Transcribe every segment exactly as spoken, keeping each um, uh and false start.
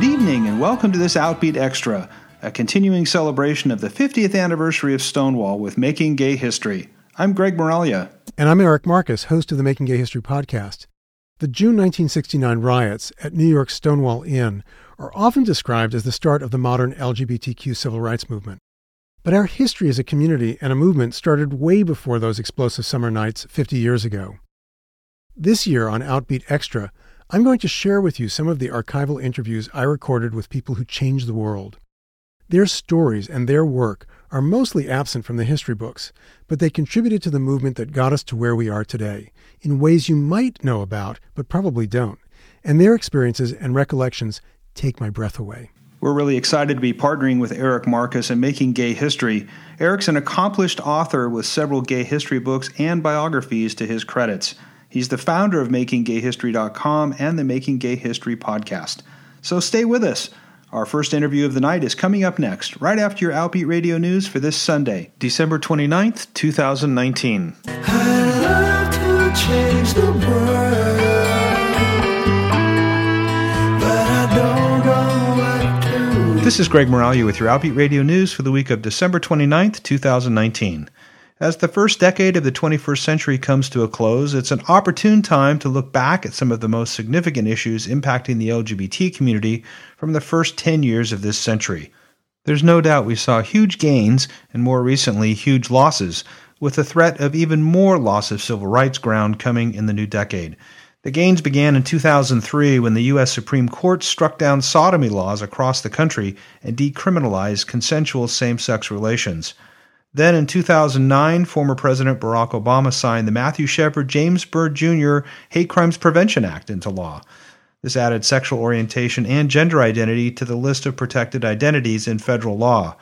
Good evening and welcome to this Outbeat Extra, a continuing celebration of the fiftieth anniversary of Stonewall with Making Gay History. I'm Greg Moralia. And I'm Eric Marcus, host of the Making Gay History podcast. The June nineteen sixty-nine riots at New York's Stonewall Inn are often described as the start of the modern L G B T Q civil rights movement. But our history as a community and a movement started way before those explosive summer nights fifty years ago. This year on Outbeat Extra, I'm going to share with you some of the archival interviews I recorded with people who changed the world. Their stories and their work are mostly absent from the history books, but they contributed to the movement that got us to where we are today, in ways you might know about, but probably don't. And their experiences and recollections take my breath away. We're really excited to be partnering with Eric Marcus and Making Gay History. Eric's an accomplished author with several gay history books and biographies to his credits. He's the founder of making gay history dot com and the Making Gay History podcast. So stay with us. Our first interview of the night is coming up next, right after your Outbeat Radio News for this Sunday, December twenty-ninth, twenty nineteen. I'd love to change the world, but I don't know what to. This is Greg Moralia with your Outbeat Radio News for the week of December twenty-ninth, twenty nineteen. As the first decade of the twenty-first century comes to a close, it's an opportune time to look back at some of the most significant issues impacting the L G B T community from the first ten years of this century. There's no doubt we saw huge gains, and more recently, huge losses, with the threat of even more loss of civil rights ground coming in the new decade. The gains began in two thousand three when the U S Supreme Court struck down sodomy laws across the country and decriminalized consensual same-sex relations. Then in two thousand nine, former President Barack Obama signed the Matthew Shepard James Byrd Junior Hate Crimes Prevention Act into law. This added sexual orientation and gender identity to the list of protected identities in federal law.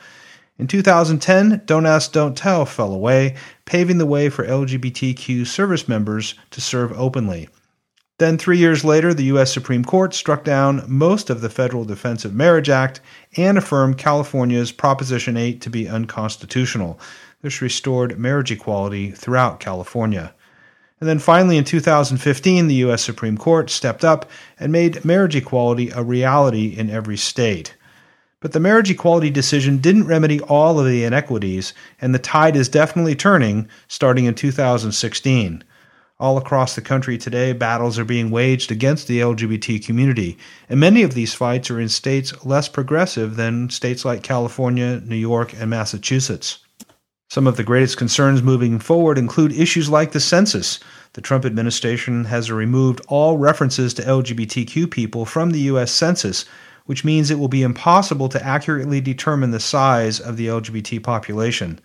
In two thousand ten, Don't Ask, Don't Tell fell away, paving the way for L G B T Q service members to serve openly. Then three years later, the U S Supreme Court struck down most of the federal Defense of Marriage Act and affirmed California's Proposition eight to be unconstitutional. This restored marriage equality throughout California. And then finally, in two thousand fifteen, the U S Supreme Court stepped up and made marriage equality a reality in every state. But the marriage equality decision didn't remedy all of the inequities, and the tide is definitely turning starting in two thousand sixteen. All across the country today, battles are being waged against the L G B T community, and many of these fights are in states less progressive than states like California, New York, and Massachusetts. Some of the greatest concerns moving forward include issues like the census. The Trump administration has removed all references to L G B T Q people from the U S Census, which means it will be impossible to accurately determine the size of the L G B T population.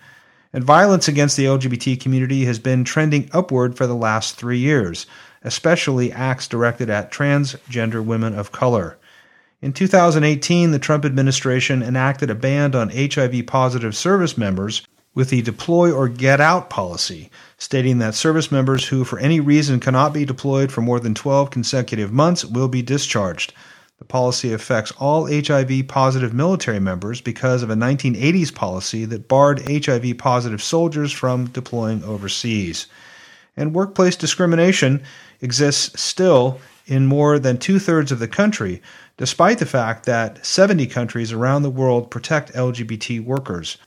And violence against the L G B T community has been trending upward for the last three years, especially acts directed at transgender women of color. In two thousand eighteen, the Trump administration enacted a ban on H I V-positive service members with the Deploy or Get Out policy, stating that service members who for any reason cannot be deployed for more than twelve consecutive months will be discharged. The policy affects all H I V-positive military members because of a nineteen eighties policy that barred H I V-positive soldiers from deploying overseas. And workplace discrimination exists still in more than two-thirds of the country, despite the fact that seventy countries around the world protect L G B T workers.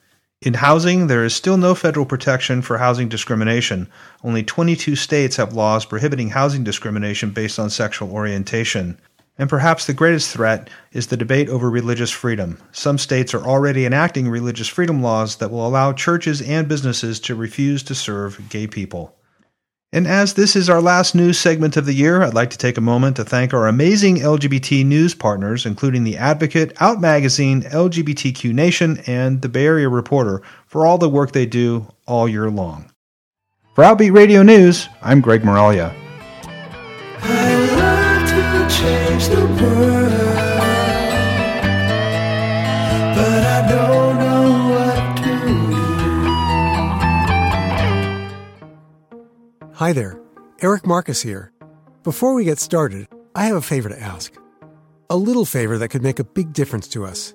In housing, there is still no federal protection for housing discrimination. Only twenty-two states have laws prohibiting housing discrimination based on sexual orientation. And perhaps the greatest threat is the debate over religious freedom. Some states are already enacting religious freedom laws that will allow churches and businesses to refuse to serve gay people. And as this is our last news segment of the year, I'd like to take a moment to thank our amazing L G B T news partners, including The Advocate, Out Magazine, L G B T Q Nation, and The Bay Area Reporter, for all the work they do all year long. For Outbeat Radio News, I'm Greg Moralia. Change the world, but I don't know what to do. Hi there, Eric Marcus here. Before we get started, I have a favor to ask. A little favor that could make a big difference to us.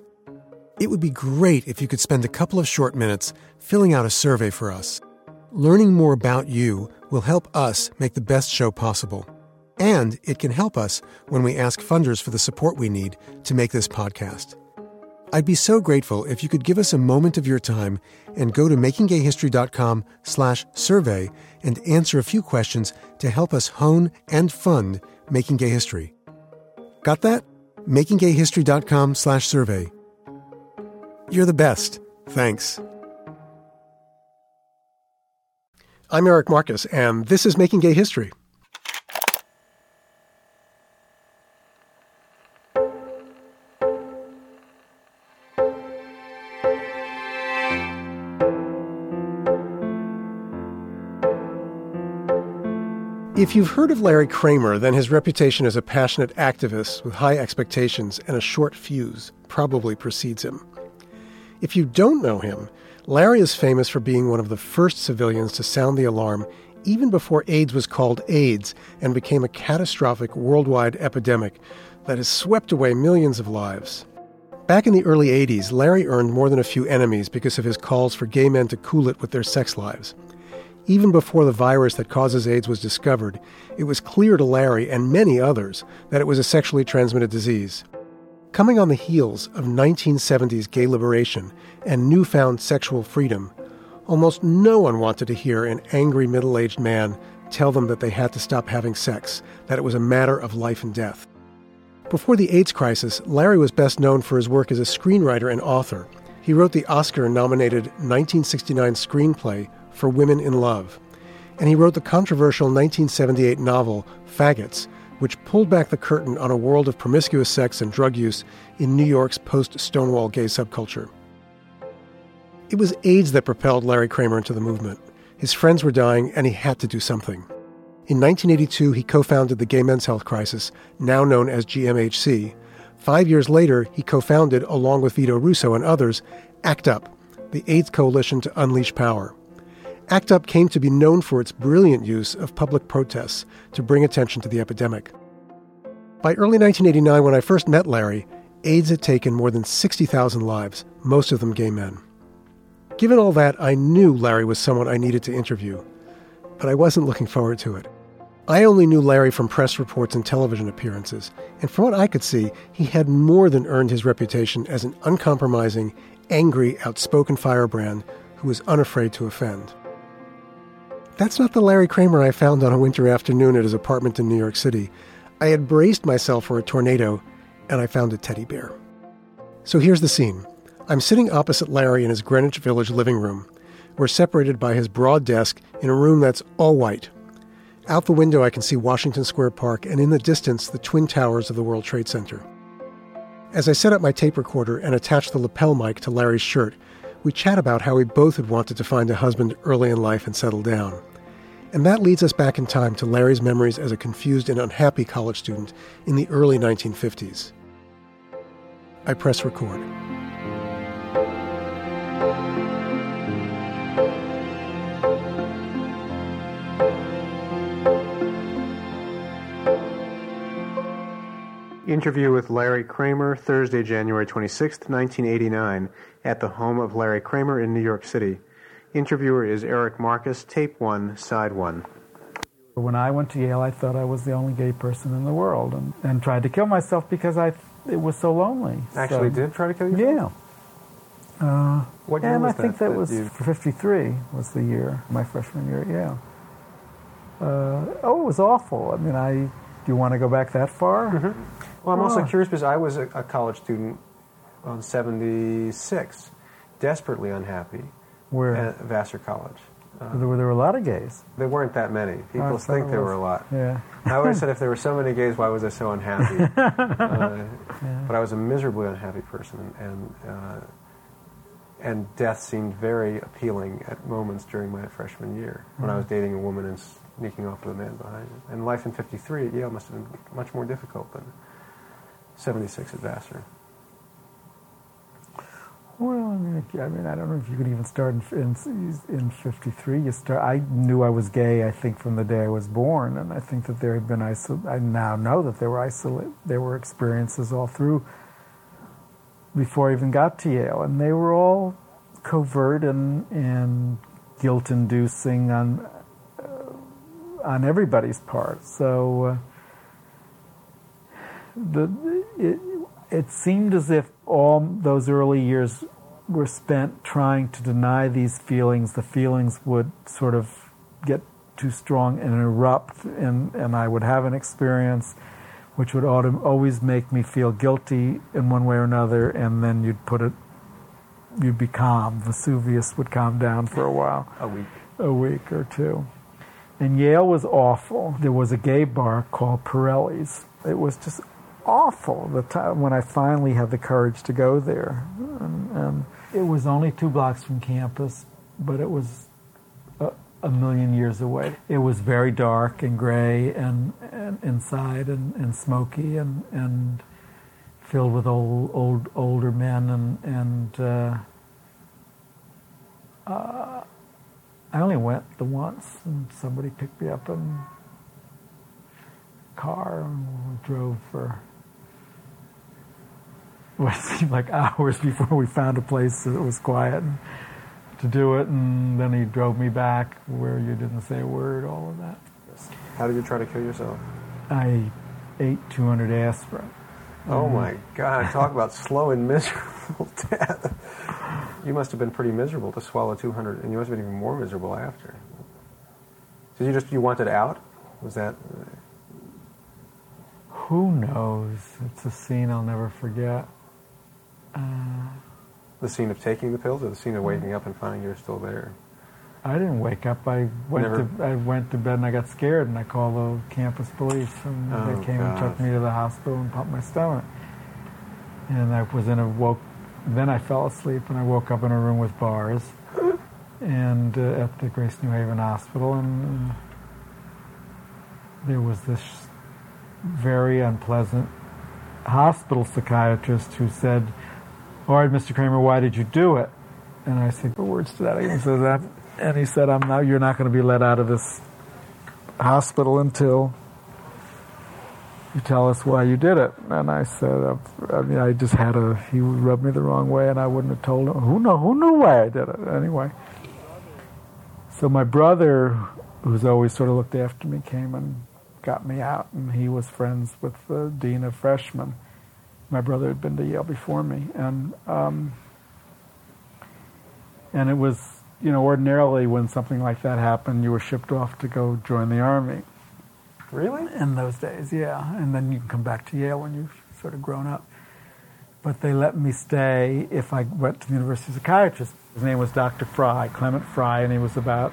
It would be great if you could spend a couple of short minutes filling out a survey for us. Learning more about you will help us make the best show possible. And it can help us when we ask funders for the support we need to make this podcast. I'd be so grateful if you could give us a moment of your time and go to makinggayhistory.com slash survey and answer a few questions to help us hone and fund Making Gay History. Got that? makinggayhistory.com slash survey. You're the best. Thanks. I'm Eric Marcus, and this is Making Gay History. If you've heard of Larry Kramer, then his reputation as a passionate activist with high expectations and a short fuse probably precedes him. If you don't know him, Larry is famous for being one of the first civilians to sound the alarm even before AIDS was called AIDS and became a catastrophic worldwide epidemic that has swept away millions of lives. Back in the early eighties, Larry earned more than a few enemies because of his calls for gay men to cool it with their sex lives. Even before the virus that causes AIDS was discovered, it was clear to Larry and many others that it was a sexually transmitted disease. Coming on the heels of nineteen seventies gay liberation and newfound sexual freedom, almost no one wanted to hear an angry middle-aged man tell them that they had to stop having sex, that it was a matter of life and death. Before the AIDS crisis, Larry was best known for his work as a screenwriter and author. He wrote the Oscar-nominated nineteen sixty-nine screenplay for Women in Love. And he wrote the controversial nineteen seventy-eight novel, Faggots, which pulled back the curtain on a world of promiscuous sex and drug use in New York's post-Stonewall gay subculture. It was AIDS that propelled Larry Kramer into the movement. His friends were dying, and he had to do something. In nineteen eighty-two, he co-founded the Gay Men's Health Crisis, now known as G M H C. Five years later, he co-founded, along with Vito Russo and others, ACT UP, the AIDS Coalition to Unleash Power. ACT UP came to be known for its brilliant use of public protests to bring attention to the epidemic. By early nineteen eighty-nine, when I first met Larry, AIDS had taken more than sixty thousand lives, most of them gay men. Given all that, I knew Larry was someone I needed to interview, but I wasn't looking forward to it. I only knew Larry from press reports and television appearances, and from what I could see, he had more than earned his reputation as an uncompromising, angry, outspoken firebrand who was unafraid to offend. That's not the Larry Kramer I found on a winter afternoon at his apartment in New York City. I had braced myself for a tornado, and I found a teddy bear. So here's the scene. I'm sitting opposite Larry in his Greenwich Village living room. We're separated by his broad desk in a room that's all white. Out the window, I can see Washington Square Park, and in the distance, the twin towers of the World Trade Center. As I set up my tape recorder and attach the lapel mic to Larry's shirt, we chat about how we both had wanted to find a husband early in life and settle down. And that leads us back in time to Larry's memories as a confused and unhappy college student in the early nineteen fifties. I press record. Interview with Larry Kramer, Thursday, January twenty-sixth, nineteen eighty-nine, at the home of Larry Kramer in New York City. Interviewer is Eric Marcus, tape one, side one. When I went to Yale, I thought I was the only gay person in the world and, and tried to kill myself because I it was so lonely. Actually so, did try to kill yourself? Yeah. Uh, what year and was I that? think that, that was you... fifty-three was the year, my freshman year at Yale. Uh, oh, it was awful. I mean, I do you want to go back that far? Mm-hmm. Well, I'm oh. also curious because I was a, a college student on seventy-six, desperately unhappy Where? at Vassar College. Um, there, were, there were a lot of gays. There weren't that many. People think there was, were a lot. Yeah. I always said if there were so many gays, why was I so unhappy? uh, yeah. But I was a miserably unhappy person, and uh, and death seemed very appealing at moments during my freshman year when mm. I was dating a woman and sneaking off with a man behind her. And life in fifty-three at Yale must have been much more difficult than seventy-six at Vassar. Well, I mean, I mean, I don't know if you could even start in in, in fifty-three. You start. I knew I was gay, I think, from the day I was born, and I think that there had been iso- I now know that there were isolate. There were experiences all through before I even got to Yale, and they were all covert and and guilt-inducing on uh, on everybody's part. So. Uh, the it, it seemed as if all those early years were spent trying to deny these feelings. The feelings would sort of get too strong and erupt, and, and I would have an experience which would autom- always make me feel guilty in one way or another, and then you'd put it, you'd be calm. Vesuvius would calm down for a while. A week. A week or two. And Yale was awful. There was a gay bar called Pirelli's. It was just awful, the time when I finally had the courage to go there. And, and it was only two blocks from campus, but it was a, a million years away. It was very dark and gray and, and inside and, and smoky and, and filled with old, old older men. And, and uh, uh, I only went the once, and somebody picked me up in a car and we drove for what seemed like hours before we found a place that was quiet to do it, and then he drove me back where you didn't say a word, all of that. How did you try to kill yourself? I ate two hundred aspirin. Oh um, my God, talk about slow and miserable death. You must have been pretty miserable to swallow two hundred, and you must have been even more miserable after. So you just, you wanted out? Was that... Who knows? It's a scene I'll never forget. Uh, the scene of taking the pills, or the scene of waking up and finding you're still there? I didn't wake up. I went never. to I went to bed and I got scared and I called the campus police, and oh, they came gosh. and took me to the hospital and pumped my stomach. And I was in a woke. Then I fell asleep and I woke up in a room with bars, and uh, at the Grace New Haven Hospital, and uh, there was this very unpleasant hospital psychiatrist who said, "All right, Mister Kramer, why did you do it?" And I said, "What words to that?" He said, that, and he said, "I'm not. You're not going to be let out of this hospital until you tell us why you did it." And I said, I mean, I just had a, he rubbed me the wrong way, and I wouldn't have told him. Who know? Who knew why I did it? Anyway. So my brother, who's always sort of looked after me, came and got me out, and he was friends with the dean of freshmen. My brother had been to Yale before me, and um, and it was, you know, ordinarily when something like that happened, you were shipped off to go join the army. Really? In those days, yeah. And then you can come back to Yale when you've sort of grown up. But they let me stay if I went to the university psychiatrist. His name was Doctor Fry, Clement Fry, and he was about,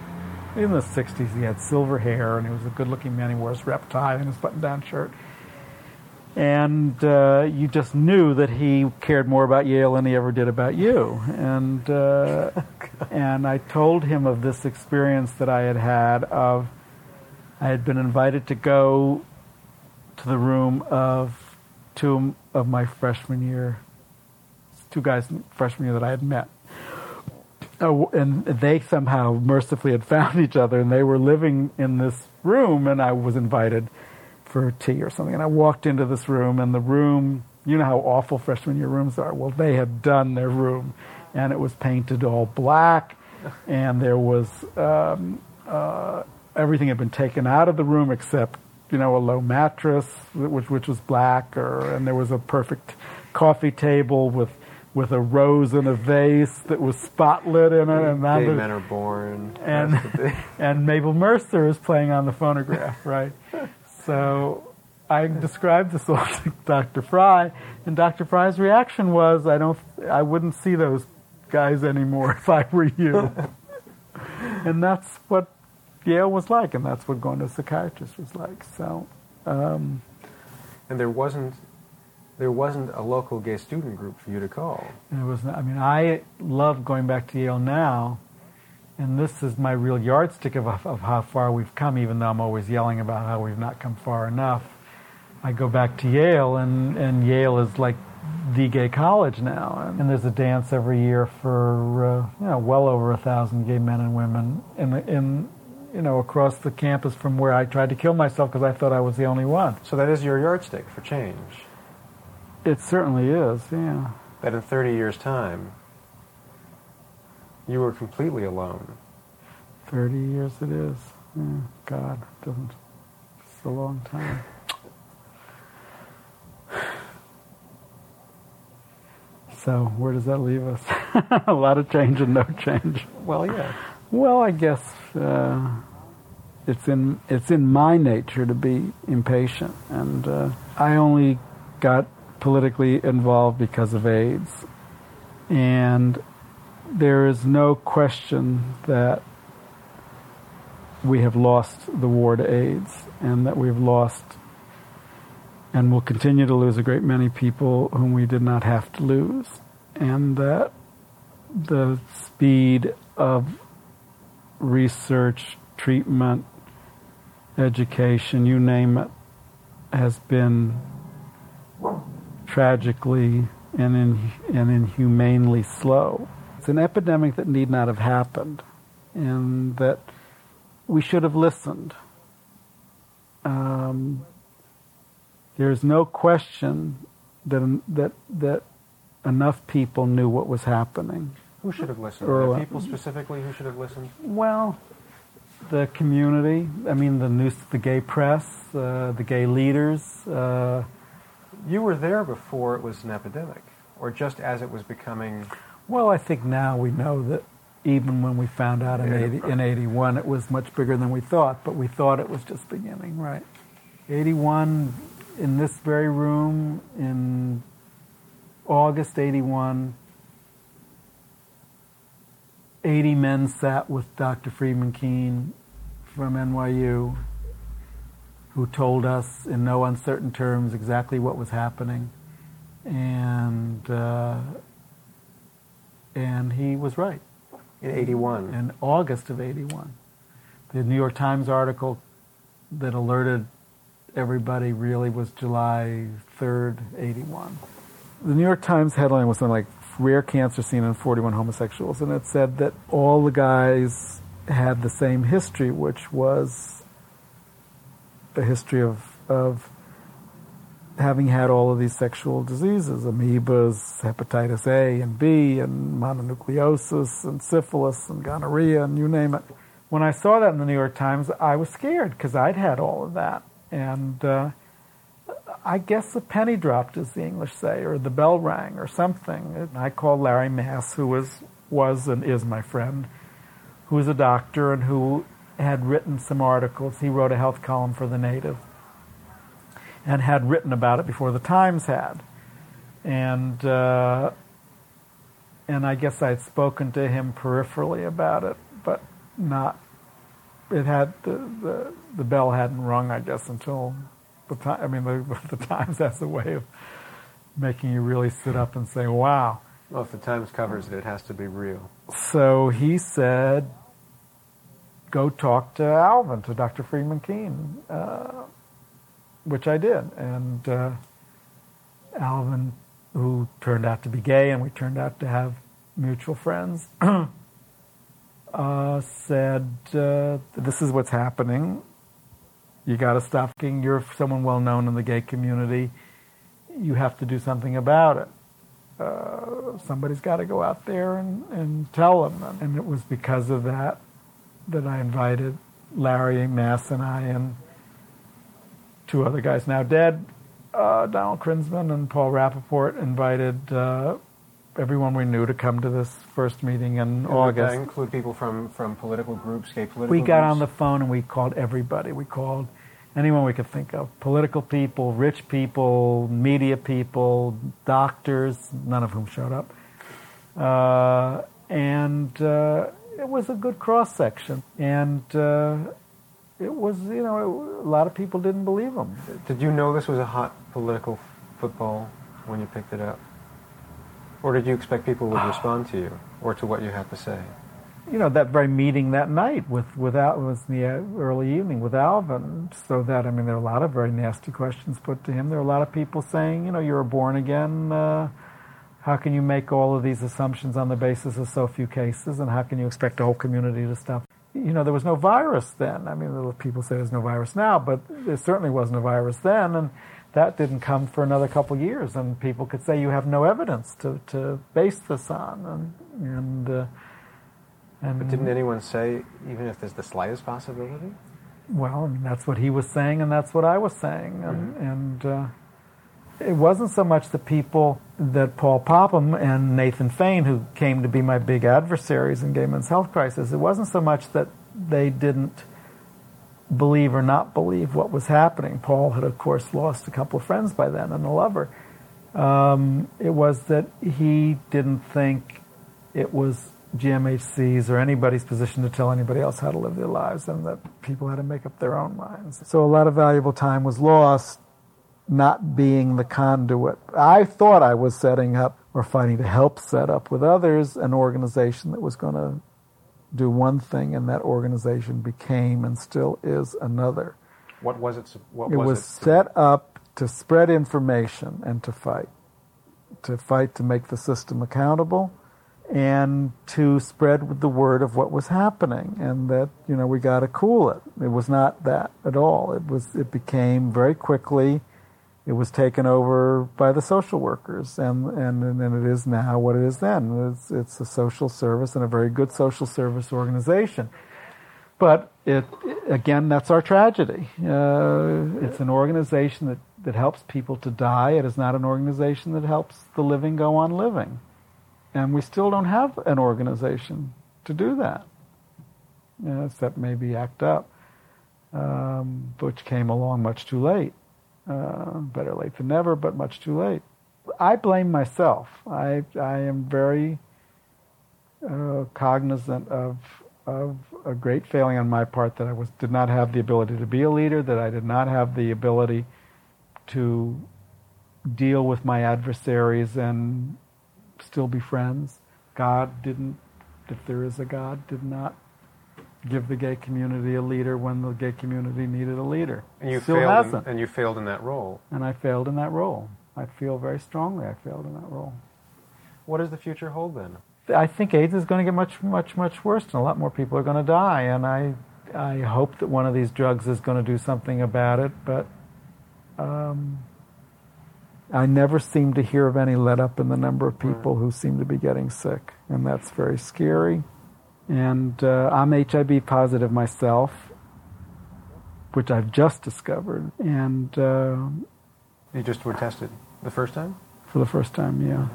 in the sixties, he had silver hair, and he was a good-looking man. He wore his rep tie and his button-down shirt. And uh, you just knew that he cared more about Yale than he ever did about you. And uh, and I told him of this experience that I had had of, I had been invited to go to the room of two of my freshman year, two guys freshman year that I had met. Oh, and they somehow mercifully had found each other, and they were living in this room, and I was invited for tea or something. And I walked into this room, and the room, you know how awful freshman year rooms are. Well, they had done their room, and it was painted all black, and there was... Um, uh, everything had been taken out of the room except, you know, a low mattress, which which was black, or and there was a perfect coffee table with, with a rose in a vase that was spotlit in it. And gay men are born. And, and Mabel Mercer is playing on the phonograph, right? So I described this all to Doctor Fry, and Doctor Fry's reaction was, I don't, I wouldn't see those guys anymore if I were you. And that's what Yale was like, and that's what going to a psychiatrist was like. So, um, and there wasn't, there wasn't a local gay student group for you to call. There was not. I mean, I love going back to Yale now, and this is my real yardstick of, of how far we've come. Even though I'm always yelling about how we've not come far enough, I go back to Yale, and, and Yale is like the gay college now, and, and there's a dance every year for uh, you know, well over a thousand gay men and women in the, in you know, across the campus from where I tried to kill myself because I thought I was the only one. So that is your yardstick for change. It certainly is, yeah. That in thirty years' time, you were completely alone. thirty years it is. Yeah, God, it doesn't. It's a long time. So where does that leave us? A lot of change and no change. Well, yeah. Well, I guess uh, it's in it's in my nature to be impatient, and uh, I only got politically involved because of AIDS, and there is no question that we have lost the war to AIDS, and that we've lost and will continue to lose a great many people whom we did not have to lose, and that the speed of research, treatment, education, you name it, has been tragically and, in, and inhumanely slow. It's an epidemic that need not have happened, and that we should have listened. Um, there is no question that, that that enough people knew what was happening. Who should have listened? Or, the people specifically who should have listened? Well, the community. I mean, the news, the gay press, uh, the gay leaders. Uh, you were there before it was an epidemic, or just as it was becoming. Well, I think now we know that even when we found out in eighty, in eighty-one, it was much bigger than we thought, but we thought it was just beginning, right? eighty-one, in this very room, in August eighty-one, eighty men sat with Doctor Friedman-Kien from N Y U, who told us in no uncertain terms exactly what was happening, and... Uh, And he was right. In eighty-one. In August of eighty-one. The New York Times article that alerted everybody really was July third, eighty-one. The New York Times headline was something like, rare cancer seen in forty-one homosexuals. And it said that all the guys had the same history, which was a history of, of having had all of these sexual diseases, amoebas, hepatitis A and B, and mononucleosis, and syphilis, and gonorrhea, and you name it. When I saw that in the New York Times, I was scared, because I'd had all of that. And uh, I guess the penny dropped, as the English say, or the bell rang, or something. And I called Larry Mass, who was, was and is my friend, who is a doctor and who had written some articles. He wrote a health column for The Native, and had written about it before the Times had. And uh, and I guess I'd spoken to him peripherally about it, but not, it had, the, the, the bell hadn't rung, I guess, until the time, I mean, the, the Times has a way of making you really sit up and say, wow. Well, if the Times covers it, it has to be real. So he said, go talk to Alvin, to Doctor Friedman-Kien. Uh, Which I did, and uh, Alvin, who turned out to be gay, and we turned out to have mutual friends, uh, said, uh, "This is what's happening. You got to stop. You're someone well known in the gay community. You have to do something about it. Uh, somebody's got to go out there and, and tell them." And it was because of that that I invited Larry Mass and I and. Two other guys now dead, uh, Donald Krinsman and Paul Rappaport, invited uh, everyone we knew to come to this first meeting in and August. Did that include people from, from political groups, gay political groups? We got groups? On the phone and we called everybody. We called anyone we could think of. Political people, rich people, media people, doctors, none of whom showed up. Uh, and uh, it was a good cross-section. And... Uh, It was, you know, a lot of people didn't believe him. Did you know this was a hot political football when you picked it up? Or did you expect people would respond to you or to what you had to say? You know, that very meeting that night with, with Al, it was in the early evening with Alvin. So that, I mean, there were a lot of very nasty questions put to him. There were a lot of people saying, you know, you're born again. Uh, how can you make all of these assumptions on the basis of so few cases? And how can you expect the whole community to stop? You know, there was no virus then. I mean, people say there's no virus now, but there certainly wasn't a virus then, and that didn't come for another couple of years. And people could say you have no evidence to, to base this on. And and, uh, and but didn't anyone say, even if there's the slightest possibility? Well, I mean, that's what he was saying, and that's what I was saying, and mm-hmm. and uh, It wasn't so much the people that Paul Popham and Nathan Fain, who came to be my big adversaries in gay men's health crisis, it wasn't so much that they didn't believe or not believe what was happening. Paul had, of course, lost a couple of friends by then and a lover. Um, it was that he didn't think it was G M H C's or anybody's position to tell anybody else how to live their lives, and that people had to make up their own minds. So a lot of valuable time was lost not being the conduit. I thought I was setting up or fighting to help set up with others an organization that was going to do one thing, and that organization became and still is another. What was it? What was it? It was set up to spread information and to fight, to fight to make the system accountable, and to spread with the word of what was happening, and that, you know, we got to cool it. It was not that at all. It was. It became very quickly. It was taken over by the social workers, and and and it is now what it is then. It's it's a social service and a very good social service organization, but it again that's our tragedy. Uh, it's an organization that that helps people to die. It is not an organization that helps the living go on living. And we still don't have an organization to do that, you know, except maybe ACT UP, um, which came along much too late. Uh, better late than never, but much too late. I blame myself. I I am very uh, cognizant of of a great failing on my part that I was did not have the ability to be a leader, that I did not have the ability to deal with my adversaries and still be friends. God didn't, if there is a God, did not give the gay community a leader when the gay community needed a leader. And you still failed hasn't. In, and you failed in that role. And I failed in that role. I feel very strongly I failed in that role. What does the future hold then? I think AIDS is going to get much, much, much worse, and a lot more people are going to die. And I, I hope that one of these drugs is going to do something about it, but um, I never seem to hear of any let-up in the number of people who seem to be getting sick, and that's very scary. And uh, I'm H I V positive myself, which I've just discovered. And uh, you just were tested the first time? For the first time, yeah.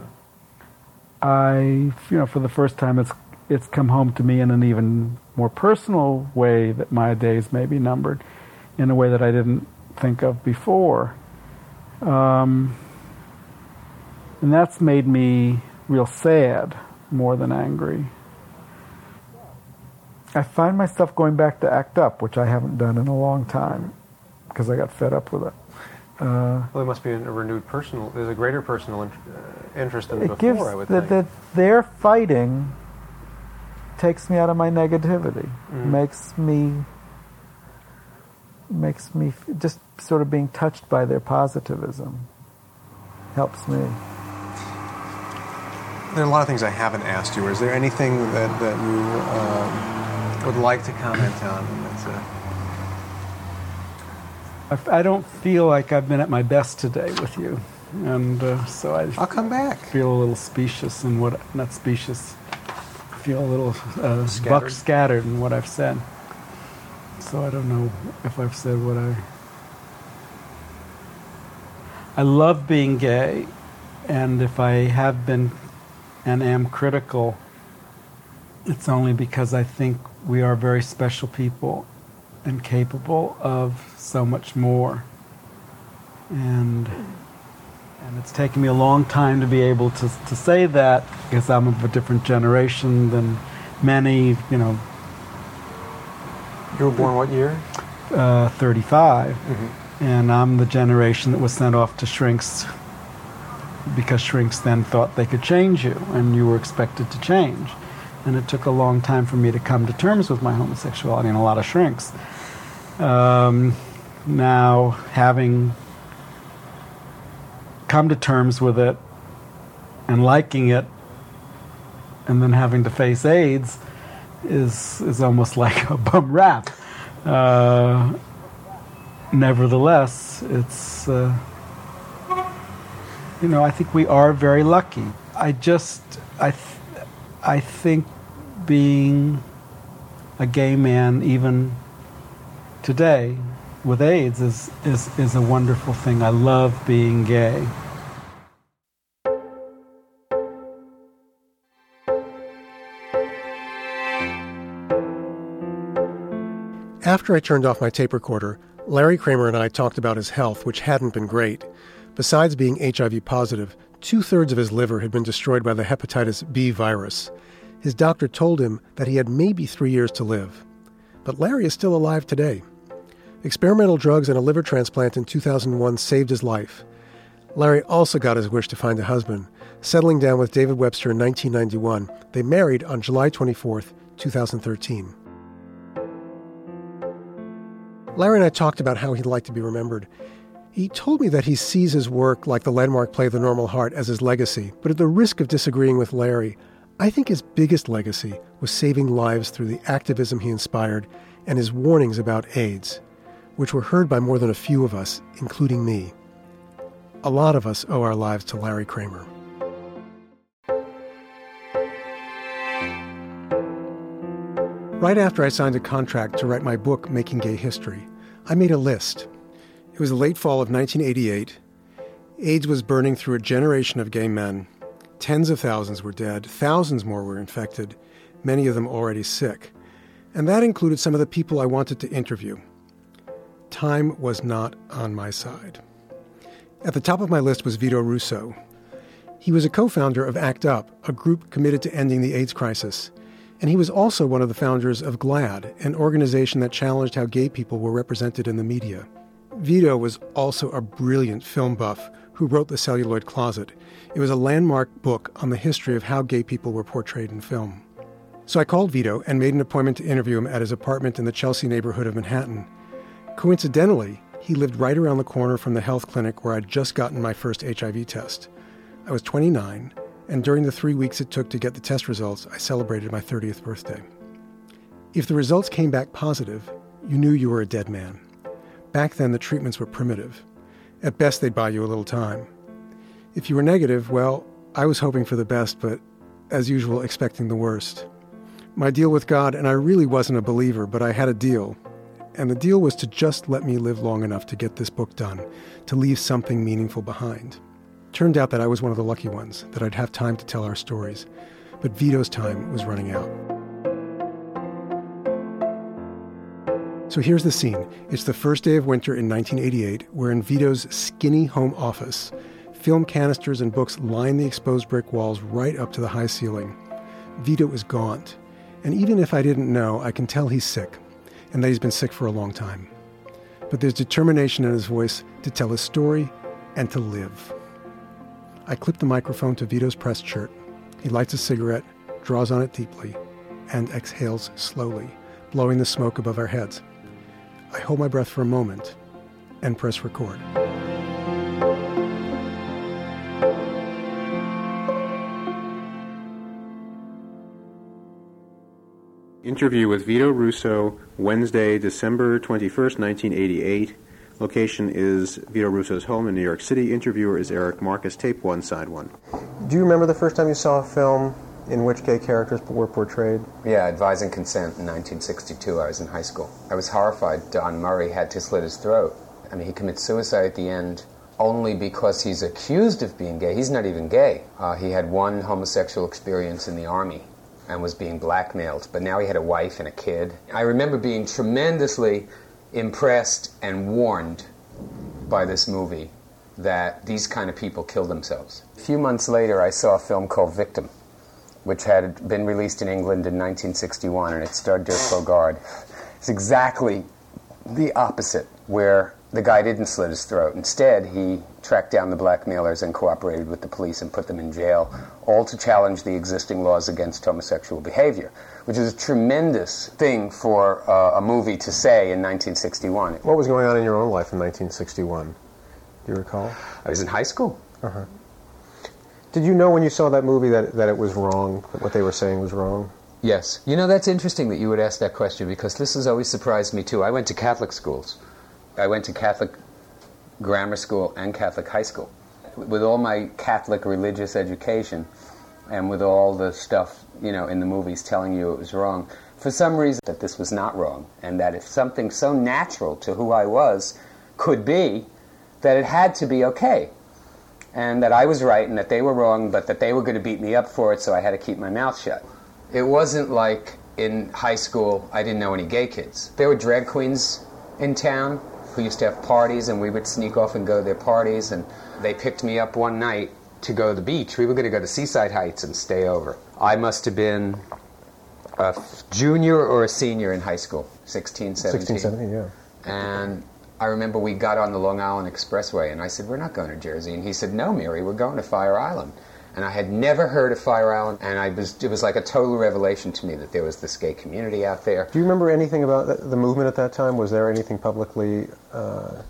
I, you know, for the first time, it's it's come home to me in an even more personal way that my days may be numbered, in a way that I didn't think of before. Um, and that's made me real sad more than angry. I find myself going back to ACT UP, which I haven't done in a long time because I got fed up with it. Uh, well, there must be a renewed personal, there's a greater personal in, uh, interest than before, gives, I would the, think. The, their fighting takes me out of my negativity, mm. makes me makes me just sort of being touched by their positivism helps me. There are a lot of things I haven't asked you. Is there anything that, that you um, would like to comment on? That's a... I, I don't feel like I've been at my best today with you, and uh, so I I'll come back. Feel a little specious in what not specious. Feel a little uh, scattered. buck scattered in what I've said. So I don't know if I've said what I... I love being gay, and if I have been and am critical, it's only because I think we are very special people and capable of so much more. And and it's taken me a long time to be able to, to say that, because I'm of a different generation than many, you know. You were born what year? Uh, thirty-five. Mm-hmm. And I'm the generation that was sent off to shrinks because shrinks then thought they could change you, and you were expected to change. And it took a long time for me to come to terms with my homosexuality and a lot of shrinks. Um, now, having come to terms with it and liking it, and then having to face AIDS, is is almost like a bum rap. Uh, nevertheless, it's, uh, you know, I think we are very lucky. I just, I, th- I think being a gay man, even today, with AIDS is, is, is a wonderful thing. I love being gay. After I turned off my tape recorder, Larry Kramer and I talked about his health, which hadn't been great. Besides being H I V positive, two-thirds of his liver had been destroyed by the hepatitis B virus. His doctor told him that he had maybe three years to live. But Larry is still alive today. Experimental drugs and a liver transplant in two thousand one saved his life. Larry also got his wish to find a husband. Settling down with David Webster in nineteen ninety-one, they married on July twenty-fourth, twenty thirteen. Larry and I talked about how he'd like to be remembered. He told me that he sees his work, like the landmark play The Normal Heart, as his legacy. But at the risk of disagreeing with Larry, I think his biggest legacy was saving lives through the activism he inspired and his warnings about AIDS, which were heard by more than a few of us, including me. A lot of us owe our lives to Larry Kramer. Right after I signed a contract to write my book, Making Gay History, I made a list. It was the late fall of nineteen eighty-eight. AIDS was burning through a generation of gay men. Tens of thousands were dead. Thousands more were infected, many of them already sick. And that included some of the people I wanted to interview. Time was not on my side. At the top of my list was Vito Russo. He was a co-founder of ACT UP, a group committed to ending the AIDS crisis. And he was also one of the founders of GLAAD, an organization that challenged how gay people were represented in the media. Vito was also a brilliant film buff who wrote The Celluloid Closet. It was a landmark book on the history of how gay people were portrayed in film. So I called Vito and made an appointment to interview him at his apartment in the Chelsea neighborhood of Manhattan. Coincidentally, he lived right around the corner from the health clinic where I'd just gotten my first H I V test. I was twenty-nine. And during the three weeks it took to get the test results, I celebrated my thirtieth birthday. If the results came back positive, you knew you were a dead man. Back then, the treatments were primitive. At best, they'd buy you a little time. If you were negative, well, I was hoping for the best, but as usual, expecting the worst. My deal with God, and I really wasn't a believer, but I had a deal. And the deal was to just let me live long enough to get this book done, to leave something meaningful behind. Turned out that I was one of the lucky ones, that I'd have time to tell our stories. But Vito's time was running out. So here's the scene. It's the first day of winter in nineteen eighty-eight. We're in Vito's skinny home office. Film canisters and books line the exposed brick walls right up to the high ceiling. Vito is gaunt. And even if I didn't know, I can tell he's sick, and that he's been sick for a long time. But there's determination in his voice to tell his story and to live. I clip the microphone to Vito's pressed shirt. He lights a cigarette, draws on it deeply, and exhales slowly, blowing the smoke above our heads. I hold my breath for a moment and press record. Interview with Vito Russo, Wednesday, December twenty-first, nineteen eighty-eight. Location is Vito Russo's home in New York City. Interviewer is Eric Marcus. Tape one, side one. Do you remember the first time you saw a film in which gay characters were portrayed? Yeah, Advising Consent in nineteen sixty-two. I was in high school. I was horrified Don Murray had to slit his throat. I mean, he commits suicide at the end only because he's accused of being gay. He's not even gay. Uh, he had one homosexual experience in the Army and was being blackmailed, but now he had a wife and a kid. I remember being tremendously impressed and warned by this movie that these kind of people kill themselves. A few months later, I saw a film called Victim, which had been released in England in nineteen sixty-one, and it starred Dirk Bogarde. It's exactly the opposite, where the guy didn't slit his throat. Instead, he tracked down the blackmailers and cooperated with the police and put them in jail, all to challenge the existing laws against homosexual behavior, which is a tremendous thing for uh, a movie to say in nineteen sixty-one. What was going on in your own life in nineteen sixty-one? Do you recall? I was in high school. Uh-huh. Did you know when you saw that movie that, that it was wrong, that what they were saying was wrong? Yes. You know, that's interesting that you would ask that question, because this has always surprised me, too. I went to Catholic schools. I went to Catholic grammar school and Catholic high school. With all my Catholic religious education and with all the stuff, you know, in the movies telling you it was wrong, for some reason that this was not wrong, and that if something so natural to who I was could be, that it had to be okay, and that I was right and that they were wrong, but that they were going to beat me up for it, so I had to keep my mouth shut. It wasn't like in high school I didn't know any gay kids. There were drag queens in town who used to have parties, and we would sneak off and go to their parties, and they picked me up one night to go to the beach. We were going to go to Seaside Heights and stay over. I must have been a junior or a senior in high school, sixteen, seventeen. sixteen, seventeen, yeah. And I remember we got on the Long Island Expressway, and I said, we're not going to Jersey. And he said, no, Mary, we're going to Fire Island. And I had never heard of Fire Island, and I was, it was like a total revelation to me that there was this gay community out there. Do you remember anything about the movement at that time? Was there anything publicly uh,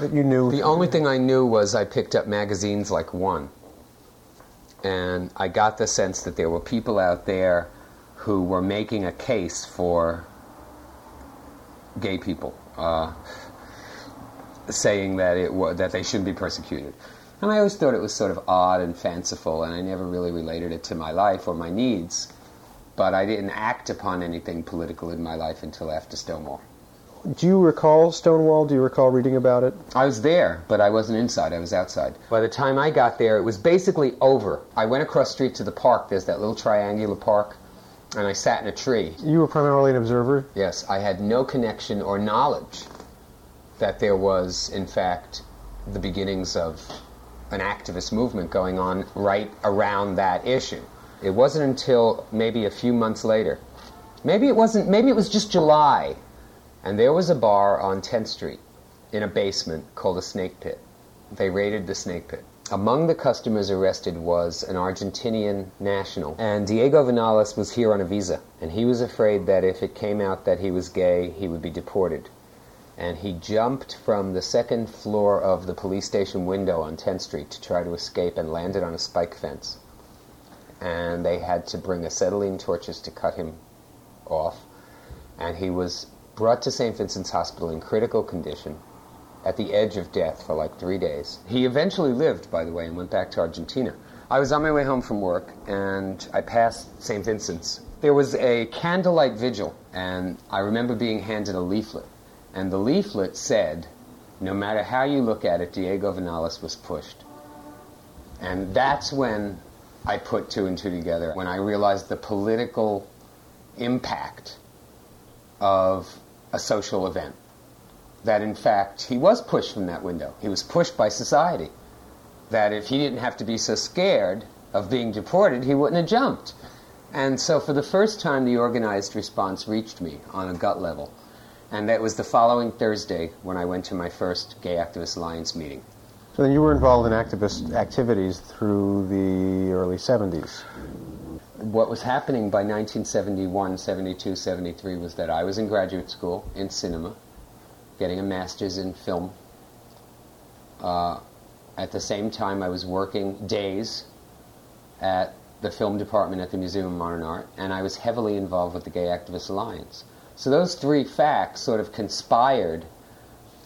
that you knew? The only thing I knew was I picked up magazines like One. And I got the sense that there were people out there who were making a case for gay people, uh, saying that it was, that they shouldn't be persecuted. And I always thought it was sort of odd and fanciful, and I never really related it to my life or my needs. But I didn't act upon anything political in my life until after Stonewall. Do you recall Stonewall? Do you recall reading about it? I was there, but I wasn't inside. I was outside. By the time I got there, it was basically over. I went across the street to the park. There's that little triangular park, and I sat in a tree. You were primarily an observer? Yes. I had no connection or knowledge that there was, in fact, the beginnings of an activist movement going on right around that issue. It wasn't until maybe a few months later. Maybe it wasn't. Maybe it was just July. And there was a bar on tenth street in a basement called a snake pit. They raided the snake pit. Among the customers arrested was an Argentinian national. And Diego Vinales was here on a visa. And he was afraid that if it came out that he was gay, he would be deported. And he jumped from the second floor of the police station window on tenth street to try to escape and landed on a spike fence. And they had to bring acetylene torches to cut him off. And he was brought to Saint Vincent's Hospital in critical condition, at the edge of death for like three days. He eventually lived, by the way, and went back to Argentina. I was on my way home from work, and I passed Saint Vincent's. There was a candlelight vigil, and I remember being handed a leaflet. And the leaflet said, no matter how you look at it, Diego Vinales was pushed. And that's when I put two and two together, when I realized the political impact of a social event. That, in fact, he was pushed from that window. He was pushed by society. That if he didn't have to be so scared of being deported, he wouldn't have jumped. And so for the first time, the organized response reached me on a gut level. And that was the following Thursday when I went to my first Gay Activist Alliance meeting. So then you were involved in activist activities through the early seventies. What was happening by nineteen seventy-one, seventy-two, seventy-three was that I was in graduate school in cinema, getting a master's in film. Uh, at the same time, I was working days at the film department at the Museum of Modern Art, and I was heavily involved with the Gay Activist Alliance. So those three facts sort of conspired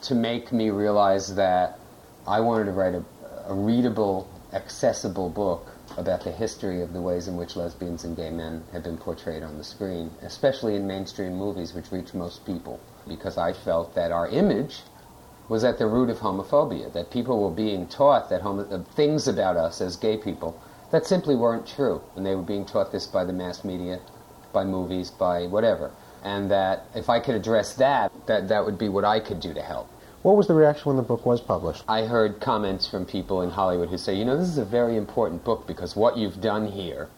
to make me realize that I wanted to write a, a readable, accessible book about the history of the ways in which lesbians and gay men have been portrayed on the screen, especially in mainstream movies which reach most people, because I felt that our image was at the root of homophobia, that people were being taught that homo- uh, things about us as gay people that simply weren't true, and they were being taught this by the mass media, by movies, by whatever, and that if I could address that, that, that would be what I could do to help. What was the reaction when the book was published? I heard comments from people in Hollywood who say, you know, this is a very important book because what you've done here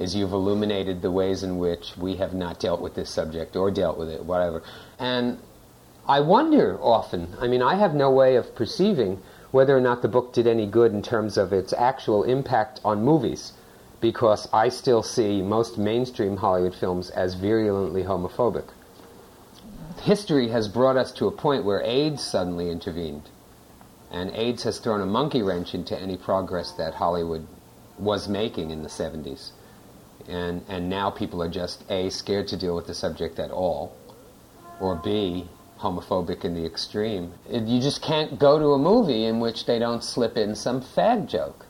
is you've illuminated the ways in which we have not dealt with this subject or dealt with it, whatever. And I wonder often, I mean, I have no way of perceiving whether or not the book did any good in terms of its actual impact on movies, because I still see most mainstream Hollywood films as virulently homophobic. History has brought us to a point where AIDS suddenly intervened, and AIDS has thrown a monkey wrench into any progress that Hollywood was making in the seventies. And and now people are just, A, scared to deal with the subject at all, or B, homophobic in the extreme. You just can't go to a movie in which they don't slip in some fag joke.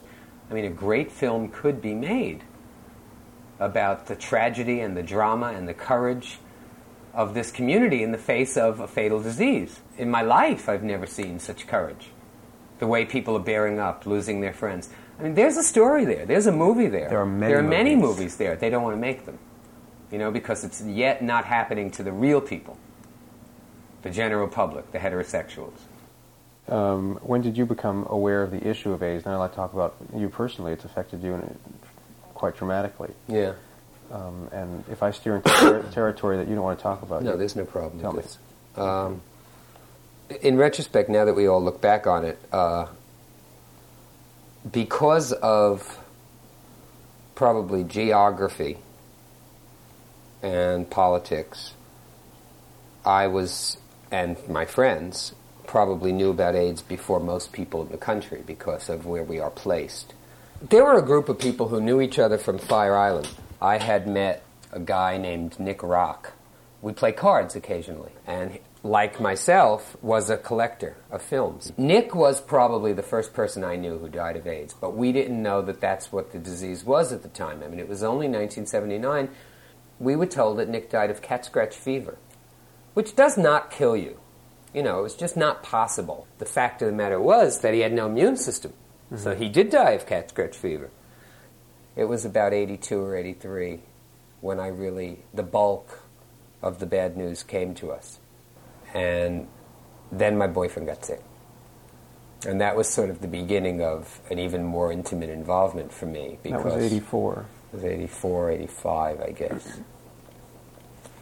I mean, a great film could be made about the tragedy and the drama and the courage of this community in the face of a fatal disease. In my life, I've never seen such courage. The way people are bearing up, losing their friends. I mean, there's a story there. There's a movie there. There are many, there are many movies. movies there. They don't want to make them, you know, because it's yet not happening to the real people, the general public, the heterosexuals. Um, when did you become aware of the issue of AIDS? Now I'd like to talk about you personally. It's affected you in, quite dramatically. Yeah. Um, and if I steer into ter- territory that you don't want to talk about... No, you, there's no problem tell with this. Me. Um, in retrospect, now that we all look back on it, uh, because of probably geography and politics, I was, and my friends, probably knew about AIDS before most people in the country because of where we are placed. There were a group of people who knew each other from Fire Island. I had met a guy named Nick Rock. We play cards occasionally, and like myself, was a collector of films. Nick was probably the first person I knew who died of AIDS, but we didn't know that that's what the disease was at the time. I mean, it was only nineteen seventy-nine. We were told that Nick died of cat scratch fever, which does not kill you. You know, it was just not possible. The fact of the matter was that he had no immune system, mm-hmm. so he did die of cat scratch fever. It was about eighty-two or eighty-three when I really, the bulk of the bad news came to us. And then my boyfriend got sick. And that was sort of the beginning of an even more intimate involvement for me. Because that was eighty-four. It was eighty-four, eighty-five, I guess.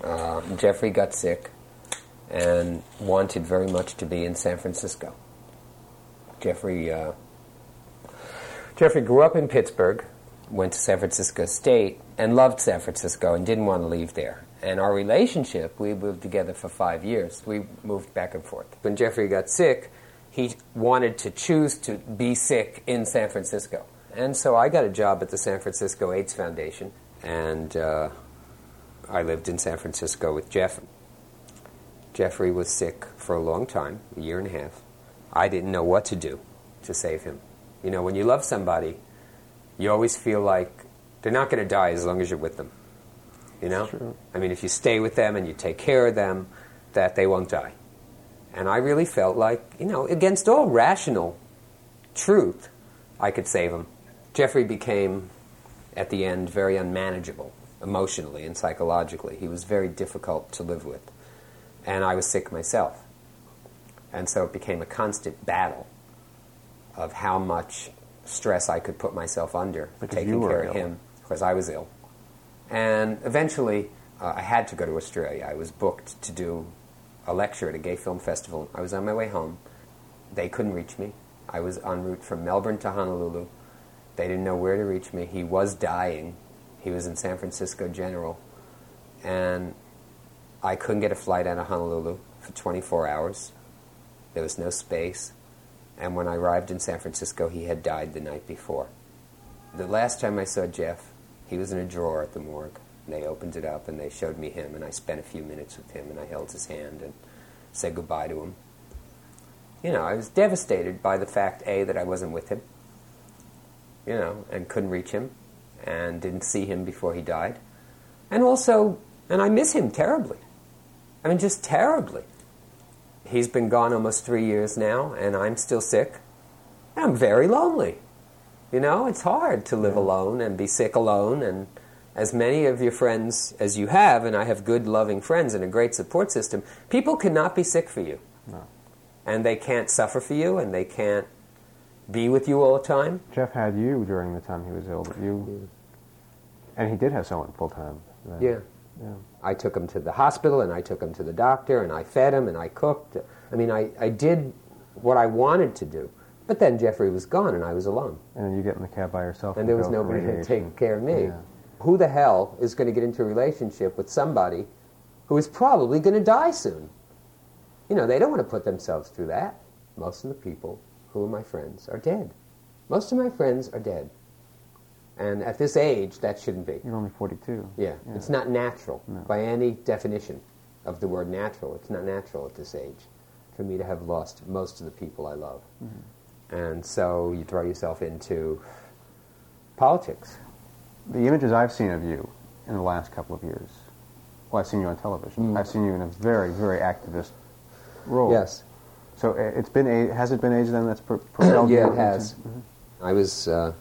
Uh, Jeffrey got sick and wanted very much to be in San Francisco. Jeffrey, uh, Jeffrey grew up in Pittsburgh, went to San Francisco State, and loved San Francisco and didn't want to leave there. And our relationship, we lived together for five years. We moved back and forth. When Jeffrey got sick, he wanted to choose to be sick in San Francisco. And so I got a job at the San Francisco AIDS Foundation, and uh, I lived in San Francisco with Jeff. Jeffrey was sick for a long time, a year and a half. I didn't know what to do to save him. You know, when you love somebody, you always feel like they're not going to die as long as you're with them. You know? I mean, if you stay with them and you take care of them, that they won't die. And I really felt like, you know, against all rational truth, I could save him. Jeffrey became, at the end, very unmanageable emotionally and psychologically. He was very difficult to live with. And I was sick myself. And so it became a constant battle of how much stress I could put myself under for taking care of him, because I was ill. And eventually, uh, I had to go to Australia. I was booked to do a lecture at a gay film festival. I was on my way home. They couldn't reach me. I was en route from Melbourne to Honolulu. They didn't know where to reach me. He was dying. He was in San Francisco General. And I couldn't get a flight out of Honolulu for twenty-four hours. There was no space. And when I arrived in San Francisco, he had died the night before. The last time I saw Jeff, he was in a drawer at the morgue, and they opened it up, and they showed me him, and I spent a few minutes with him, and I held his hand and said goodbye to him. You know, I was devastated by the fact, A, that I wasn't with him, you know, and couldn't reach him, and didn't see him before he died. And also, and I miss him terribly. I mean, just terribly. He's been gone almost three years now, and I'm still sick. I'm very lonely. You know, it's hard to live alone and be sick alone, and as many of your friends as you have, and I have good, loving friends and a great support system, people cannot be sick for you. No. And they can't suffer for you, and they can't be with you all the time. Jeff had you during the time he was ill, but you... And he did have someone full-time. Right? Yeah. yeah. I took him to the hospital, and I took him to the doctor, and I fed him, and I cooked. I mean, I, I did what I wanted to do. But then Jeffrey was gone, and I was alone. And you get in the cab by yourself. And there was nobody to take care of me. Yeah. Who the hell is going to get into a relationship with somebody who is probably going to die soon? You know, they don't want to put themselves through that. Most of the people who are my friends are dead. Most of my friends are dead. And at this age, that shouldn't be. You're only forty-two. Yeah. yeah. It's not natural. No. By any definition of the word natural, it's not natural at this age for me to have lost most of the people I love. Mm-hmm. And so you throw yourself into politics the images I've seen of you in the last couple of years, well, I've seen you on television. Mm. I've seen you in a very, very activist role. Yes. So it's been a, has it been AIDS then that's propelled you? Yeah, it has. Mm-hmm. I was uh,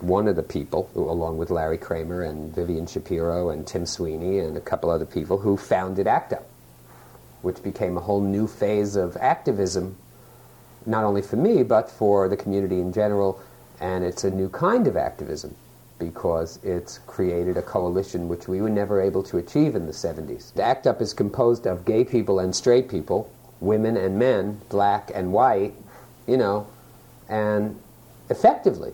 one of the people, along with Larry Kramer and Vivian Shapiro and Tim Sweeney and a couple other people, who founded ACT UP, which became a whole new phase of activism, not only for me, but for the community in general. And it's a new kind of activism because it's created a coalition which we were never able to achieve in the seventies. The ACT UP is composed of gay people and straight people, women and men, black and white, you know, and effectively,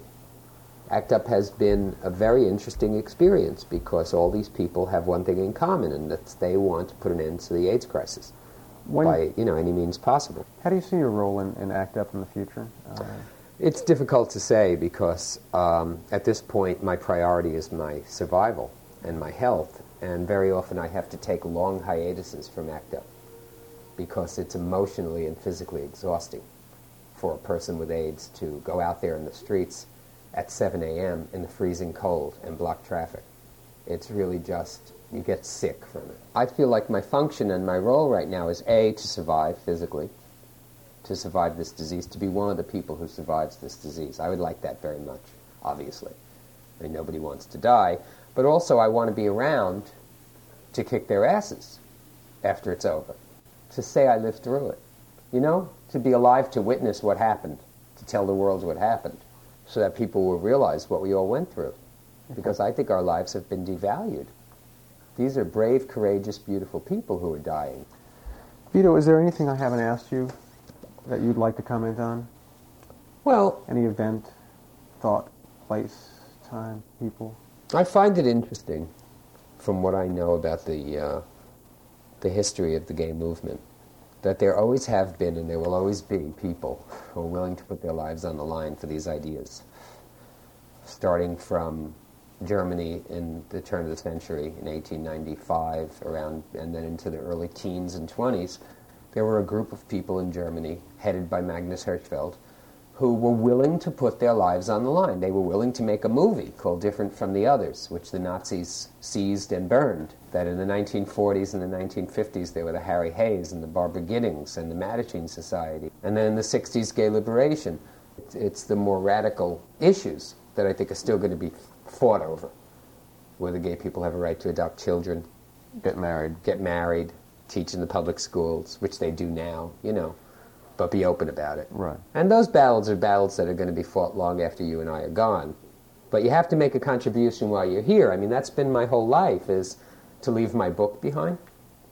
ACT UP has been a very interesting experience because all these people have one thing in common, and that's they want to put an end to the AIDS crisis when, by, you know, any means possible. How do you see your role in, in ACT UP in the future? Uh, It's difficult to say because um, at this point my priority is my survival and my health, and very often I have to take long hiatuses from ACT UP because it's emotionally and physically exhausting for a person with AIDS to go out there in the streets at seven a.m. in the freezing cold and block traffic. It's really just, you get sick from it. I feel like my function and my role right now is A, to survive physically, to survive this disease, to be one of the people who survives this disease. I would like that very much, obviously. I mean, nobody wants to die, but also I want to be around to kick their asses after it's over, to say I lived through it, you know, to be alive to witness what happened, to tell the world what happened, so that people will realize what we all went through, because I think our lives have been devalued. These are brave, courageous, beautiful people who are dying. Vito, is there anything I haven't asked you that you'd like to comment on? Well, any event, thought, place, time, people? I find it interesting, from what I know about the uh, the history of the gay movement, that there always have been and there will always be people who are willing to put their lives on the line for these ideas. Starting from Germany in the turn of the century, in eighteen ninety-five, around, and then into the early teens and twenties, there were a group of people in Germany, headed by Magnus Hirschfeld, who were willing to put their lives on the line. They were willing to make a movie called Different from the Others, which the Nazis seized and burned. That in the nineteen forties and the nineteen fifties, there were the Harry Hays and the Barbara Giddings and the Mattachine Society. And then in the sixties, gay liberation. It's the more radical issues that I think are still going to be fought over, whether gay people have a right to adopt children, get married, get married, teach in the public schools, which they do now, you know, but be open about it. Right. And those battles are battles that are going to be fought long after you and I are gone. But you have to make a contribution while you're here. I mean, that's been my whole life, is to leave my book behind,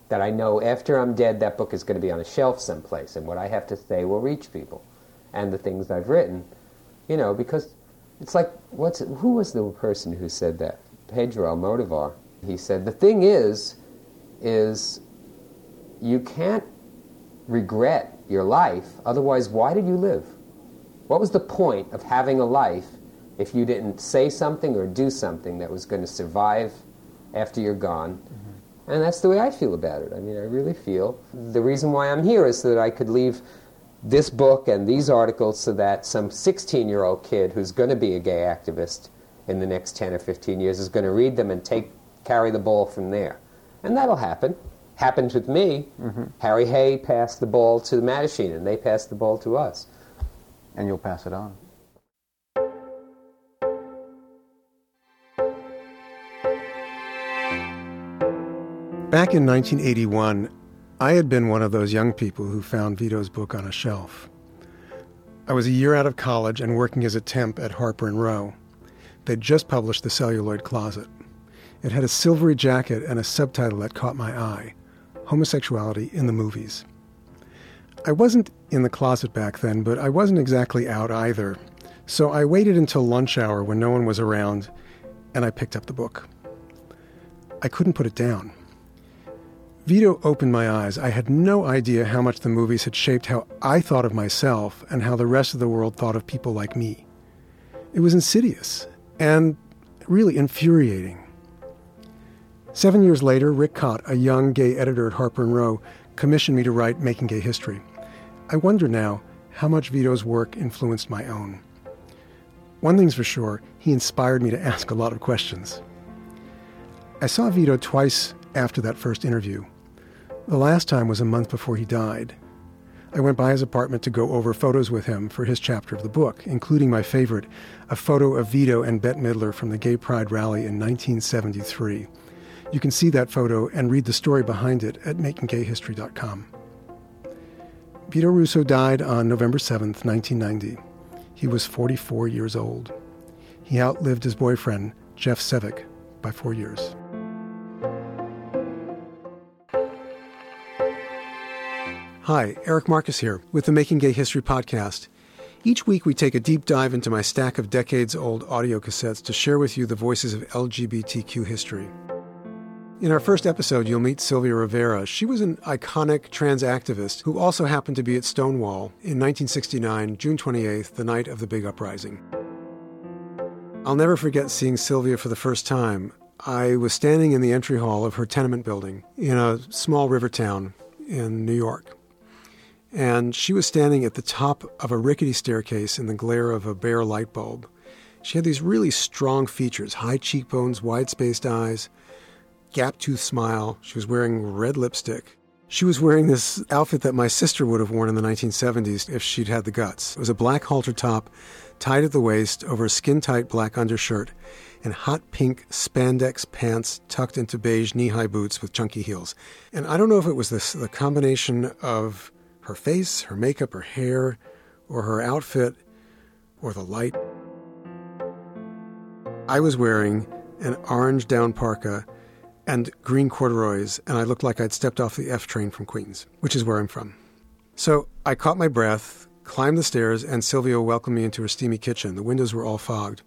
that I know after I'm dead that book is going to be on a shelf someplace, and what I have to say will reach people, and the things I've written, you know, because it's like, what's it, who was the person who said that? Pedro Almodovar. He said, the thing is, is... you can't regret your life, otherwise why did you live? What was the point of having a life if you didn't say something or do something that was going to survive after you're gone? Mm-hmm. And that's the way I feel about it. I mean, I really feel the reason why I'm here is so that I could leave this book and these articles so that some sixteen-year-old kid who's going to be a gay activist in the next ten or fifteen years is going to read them and take carry the ball from there. And that'll happen. Happened with me. Mm-hmm. Harry Hay passed the ball to the Mattachine, and they passed the ball to us. And you'll pass it on. Back in nineteen eighty-one, I had been one of those young people who found Vito's book on a shelf. I was a year out of college and working as a temp at Harper and Row. They'd just published The Celluloid Closet. It had a silvery jacket and a subtitle that caught my eye: Homosexuality in the Movies. I wasn't in the closet back then, but I wasn't exactly out either, so I waited until lunch hour when no one was around, and I picked up the book. I couldn't put it down. Vito opened my eyes. I had no idea how much the movies had shaped how I thought of myself and how the rest of the world thought of people like me. It was insidious and really infuriating. Seven years later, Rick Cott, a young gay editor at Harper and Row, commissioned me to write Making Gay History. I wonder now how much Vito's work influenced my own. One thing's for sure, he inspired me to ask a lot of questions. I saw Vito twice after that first interview. The last time was a month before he died. I went by his apartment to go over photos with him for his chapter of the book, including my favorite, a photo of Vito and Bette Midler from the Gay Pride rally in nineteen seventy-three. You can see that photo and read the story behind it at making gay history dot com. Vito Russo died on November seventh, nineteen ninety. He was forty-four years old. He outlived his boyfriend, Jeff Sevick, by four years. Hi, Eric Marcus here with the Making Gay History podcast. Each week we take a deep dive into my stack of decades-old audio cassettes to share with you the voices of L G B T Q history. In our first episode, you'll meet Sylvia Rivera. She was an iconic trans activist who also happened to be at Stonewall in nineteen sixty-nine, June twenty-eighth, the night of the big uprising. I'll never forget seeing Sylvia for the first time. I was standing in the entry hall of her tenement building in a small river town in New York. And she was standing at the top of a rickety staircase in the glare of a bare light bulb. She had these really strong features, high cheekbones, wide-spaced eyes, gap-toothed smile. She was wearing red lipstick. She was wearing this outfit that my sister would have worn in the nineteen seventies if she'd had the guts. It was a black halter top tied at the waist over a skin-tight black undershirt and hot pink spandex pants tucked into beige knee-high boots with chunky heels. And I don't know if it was this, the combination of her face, her makeup, her hair, or her outfit, or the light. I was wearing an orange down parka and green corduroys, and I looked like I'd stepped off the F train from Queens, which is where I'm from. So I caught my breath, climbed the stairs, and Sylvia welcomed me into her steamy kitchen. The windows were all fogged.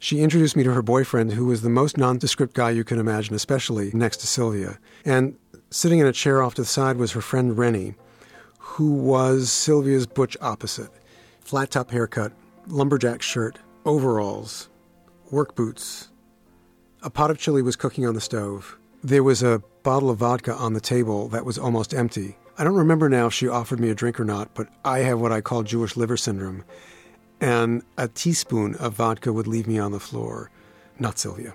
She introduced me to her boyfriend, who was the most nondescript guy you can imagine, especially next to Sylvia. And sitting in a chair off to the side was her friend Rennie, who was Sylvia's butch opposite. Flat top haircut, lumberjack shirt, overalls, work boots. A pot of chili was cooking on the stove. There was a bottle of vodka on the table that was almost empty. I don't remember now if she offered me a drink or not, but I have what I call Jewish liver syndrome, and a teaspoon of vodka would leave me on the floor. Not Sylvia.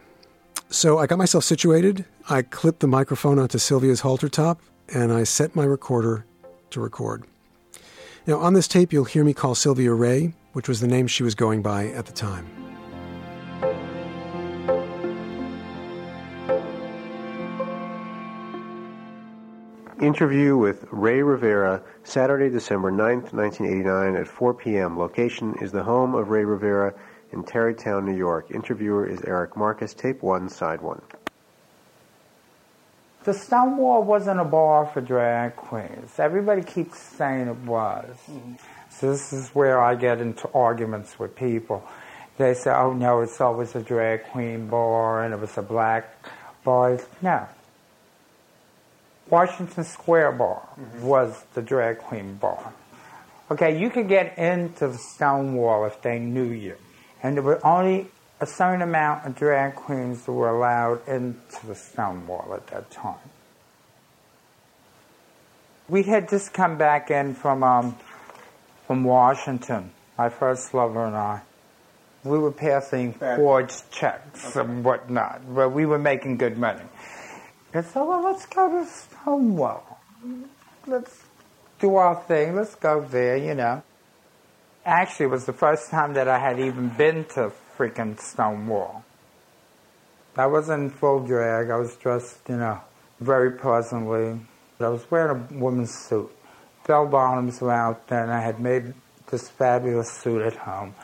So I got myself situated. I clipped the microphone onto Sylvia's halter top, and I set my recorder to record. Now, on this tape, you'll hear me call Sylvia Ray, which was the name she was going by at the time. Interview with Ray Rivera, Saturday, December ninth, nineteen eighty-nine, at four p.m. Location is the home of Ray Rivera in Tarrytown, New York. Interviewer is Eric Marcus, tape one, side one. The Stonewall wasn't a bar for drag queens. Everybody keeps saying it was. Mm. So this is where I get into arguments with people. They say, oh, no, it's always a drag queen bar, and it was a black bar. No. Washington Square Bar mm-hmm. was the drag queen bar. Okay, you could get into the Stonewall if they knew you. And there were only a certain amount of drag queens that were allowed into the Stonewall at that time. We had just come back in from um, from Washington, my first lover and I. We were passing forged checks okay. and whatnot, but we were making good money. I said, well, let's go to Stonewall. Let's do our thing. Let's go there, you know. Actually, it was the first time that I had even been to freaking Stonewall. I wasn't in full drag. I was dressed, you know, very pleasantly. I was wearing a woman's suit. Bell bottoms were out then. I had made this fabulous suit at home.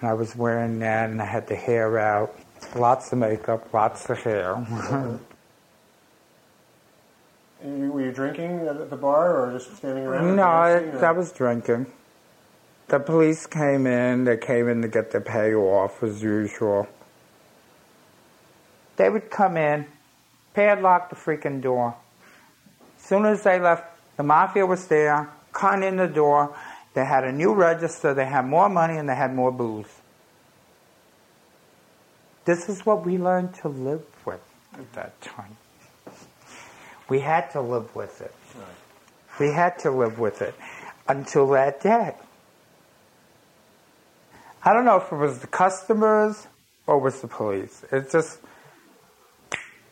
And I was wearing that, and I had the hair out. Lots of makeup, lots of hair. Were you drinking at the bar or just standing around? No, I, I was drinking. The police came in. They came in to get their payoff as usual. They would come in, padlock the freaking door. As soon as they left, the mafia was there, cutting in the door. They had a new register. They had more money and they had more booze. This is what we learned to live with at that time. We had to live with it. Right. We had to live with it until that day. I don't know if it was the customers or it was the police. It just,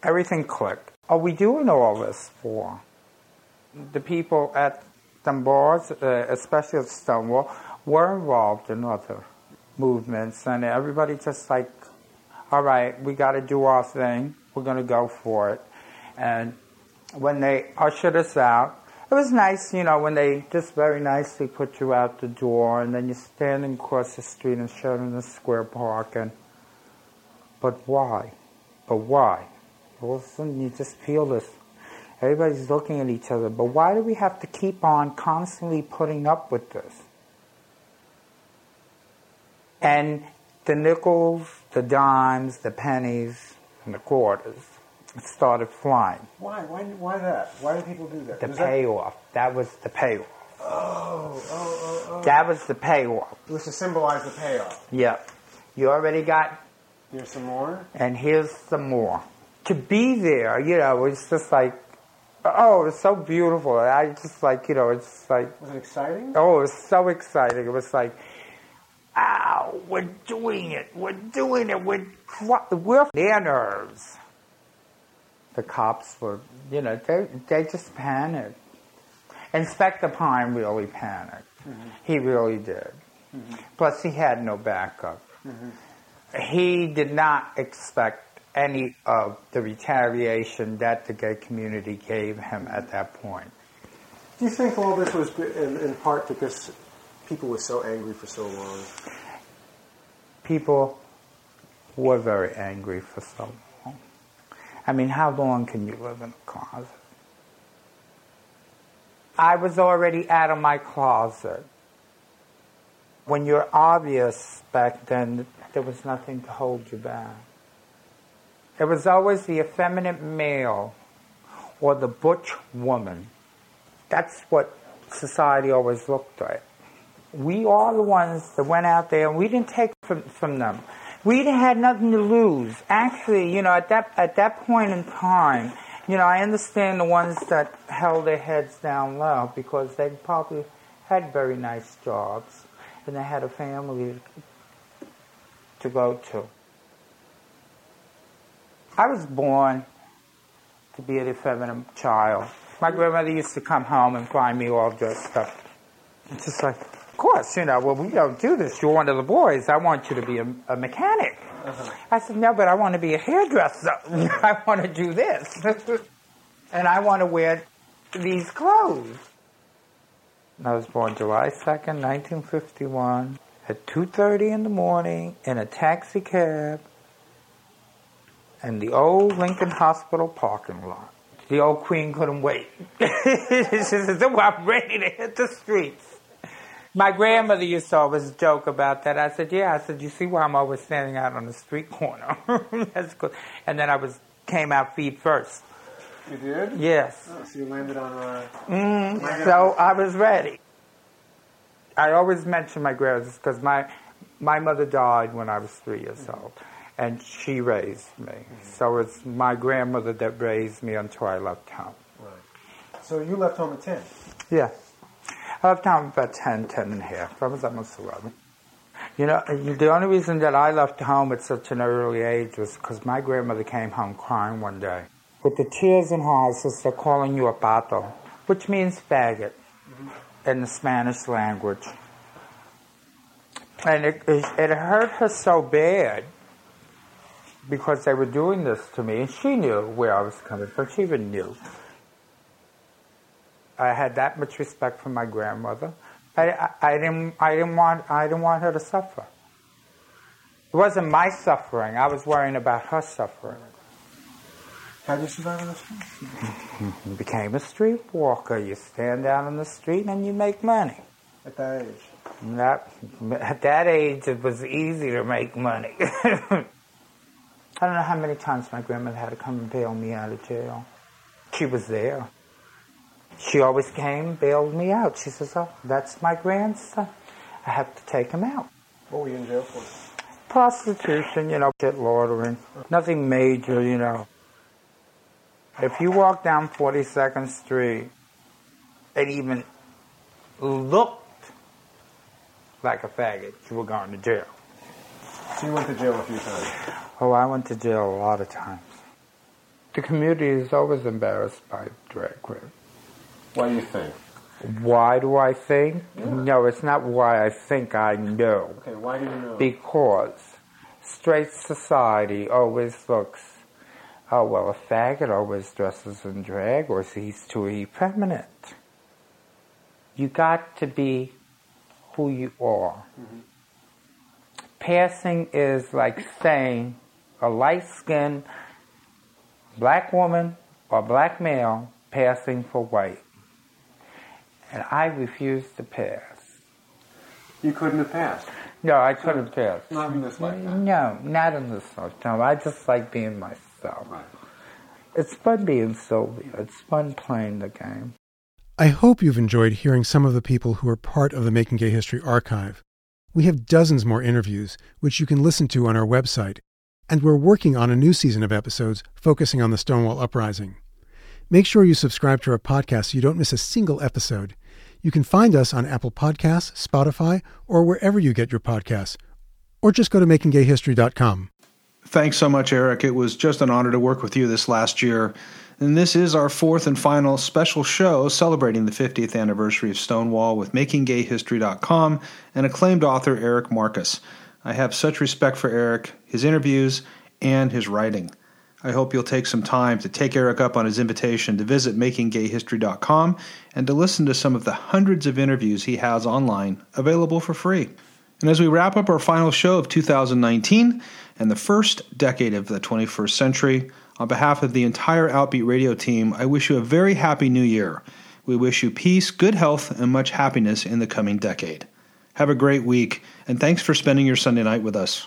everything clicked. Are we doing all this for the people at the bars, uh, especially at Stonewall, were involved in other movements, and everybody just like, all right, we got to do our thing. We're going to go for it. And when they ushered us out, it was nice, you know, when they just very nicely put you out the door, and then you're standing across the street in Sheridan Square Park, and but why? But why? All of a sudden you just feel this. Everybody's looking at each other. But why do we have to keep on constantly putting up with this? And the nickels, the dimes, the pennies, and the quarters started flying. Why? Why Why that? Why do people do that? The was payoff. That... that was the payoff. Oh, oh, oh, oh. That was the payoff. It was to symbolize the payoff. Yeah. You already got... Here's some more? And here's some more. To be there, you know, it's just like, oh, it's so beautiful. I just like, you know, it's like... Was it exciting? Oh, it was so exciting. It was like... Ow, we're doing it, we're doing it, we're, we're their nerves. The cops were, you know, they they just panicked. Inspector Pine really panicked. Mm-hmm. He really did. Mm-hmm. Plus, he had no backup. Mm-hmm. He did not expect any of the retaliation that the gay community gave him at that point. Do you think all this was in, in part because... people were so angry for so long. People were very angry for so long. I mean, how long can you live in a closet? I was already out of my closet. When you're obvious back then, there was nothing to hold you back. There was always the effeminate male or the butch woman. That's what society always looked like. We are the ones that went out there, and we didn't take from, from them. We had nothing to lose. Actually, you know, at that at that point in time, you know, I understand the ones that held their heads down low because they probably had very nice jobs, and they had a family to go to. I was born to be an effeminate child. My grandmother used to come home and find me all dressed up. It's just like... Of course, you know, well, we don't do this. You're one of the boys. I want you to be a, a mechanic. Uh-huh. I said, no, but I want to be a hairdresser. I want to do this. And I want to wear these clothes. I was born July second, nineteen fifty-one, at two thirty in the morning in a taxi cab in the old Lincoln Hospital parking lot. The old queen couldn't wait. She said, I'm ready to hit the streets. My grandmother used to always joke about that. I said, yeah. I said, you see why I'm always standing out on the street corner? That's good. And then I was came out feet first. You did? Yes. Oh, so you landed on a... Mm, landed so on a... I was ready. I always mention my grandmother because my, my mother died when I was three years mm-hmm. old. And she raised me. Mm-hmm. So it's my grandmother that raised me until I left home. Right. So you left home at ten? Yeah. I left home about ten, ten and a half. I was almost eleven. You know, the only reason that I left home at such an early age was because my grandmother came home crying one day. With the tears in her eyes, they're calling you a pato, which means faggot in the Spanish language. And it, it, it hurt her so bad because they were doing this to me. And she knew where I was coming from. She even knew. I had that much respect for my grandmother. I, I, I didn't. I didn't want. I didn't want her to suffer. It wasn't my suffering. I was worrying about her suffering. How did you survive on the street? You became a streetwalker. You stand out on the street and you make money. At that age. That, at that age, it was easy to make money. I don't know how many times my grandmother had to come and bail me out of jail. She was there. She always came, bailed me out. She says, oh, that's my grandson. I have to take him out. What were you in jail for? Prostitution, you know, shit laundering. Nothing major, you know. If you walk down forty-second Street and even looked like a faggot, you were going to jail. So you went to jail a few times. Oh, I went to jail a lot of times. The community is always embarrassed by drag queens. Why do you think? Why do I think? Yeah. No, it's not why I think, I know. Okay, why do you know? Because straight society always looks, oh, well, a faggot always dresses in drag, or he's too effeminate. You got to be who you are. Mm-hmm. Passing is like saying a light-skinned black woman or black male passing for white. And I refused to pass. You couldn't have passed? No, I couldn't have passed. Not in this lifetime? No, not in this lifetime. I just like being myself. Right. It's fun being Sylvia. It's fun playing the game. I hope you've enjoyed hearing some of the people who are part of the Making Gay History archive. We have dozens more interviews, which you can listen to on our website, and we're working on a new season of episodes focusing on the Stonewall Uprising. Make sure you subscribe to our podcast so you don't miss a single episode. You can find us on Apple Podcasts, Spotify, or wherever you get your podcasts, or just go to making gay history dot com. Thanks so much, Eric. It was just an honor to work with you this last year. And this is our fourth and final special show celebrating the fiftieth anniversary of Stonewall with making gay history dot com and acclaimed author Eric Marcus. I have such respect for Eric, his interviews, and his writing. I hope you'll take some time to take Eric up on his invitation to visit making gay history dot com and to listen to some of the hundreds of interviews he has online available for free. And as we wrap up our final show of two thousand nineteen and the first decade of the twenty-first century, on behalf of the entire Outbeat Radio team, I wish you a very happy new year. We wish you peace, good health, and much happiness in the coming decade. Have a great week, and thanks for spending your Sunday night with us.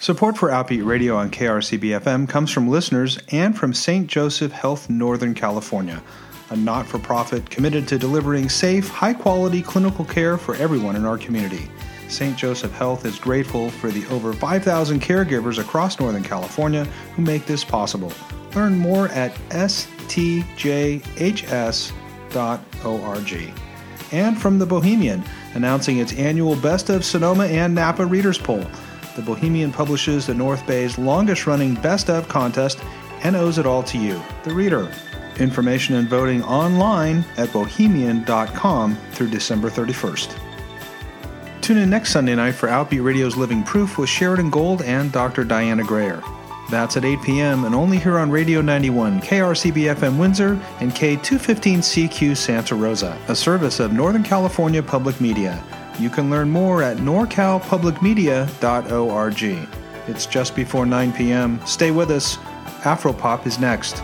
Support for Outbeat Radio on K R C B F M comes from listeners and from Saint Joseph Health, Northern California, a not-for-profit committed to delivering safe, high-quality clinical care for everyone in our community. Saint Joseph Health is grateful for the over five thousand caregivers across Northern California who make this possible. Learn more at s t j h s dot org. And from The Bohemian, announcing its annual Best of Sonoma and Napa Readers Poll. The Bohemian publishes the North Bay's longest-running Best Of contest and owes it all to you, the reader. Information and voting online at bohemian dot com through December thirty-first. Tune in next Sunday night for Outbeat Radio's Living Proof with Sheridan Gold and Doctor Diana Grayer. That's at eight p.m. and only here on Radio ninety-one, K R C B F M Windsor, and K two fifteen C Q Santa Rosa, a service of Northern California Public Media. You can learn more at norcal public media dot org. It's just before nine p.m. Stay with us. Afropop is next.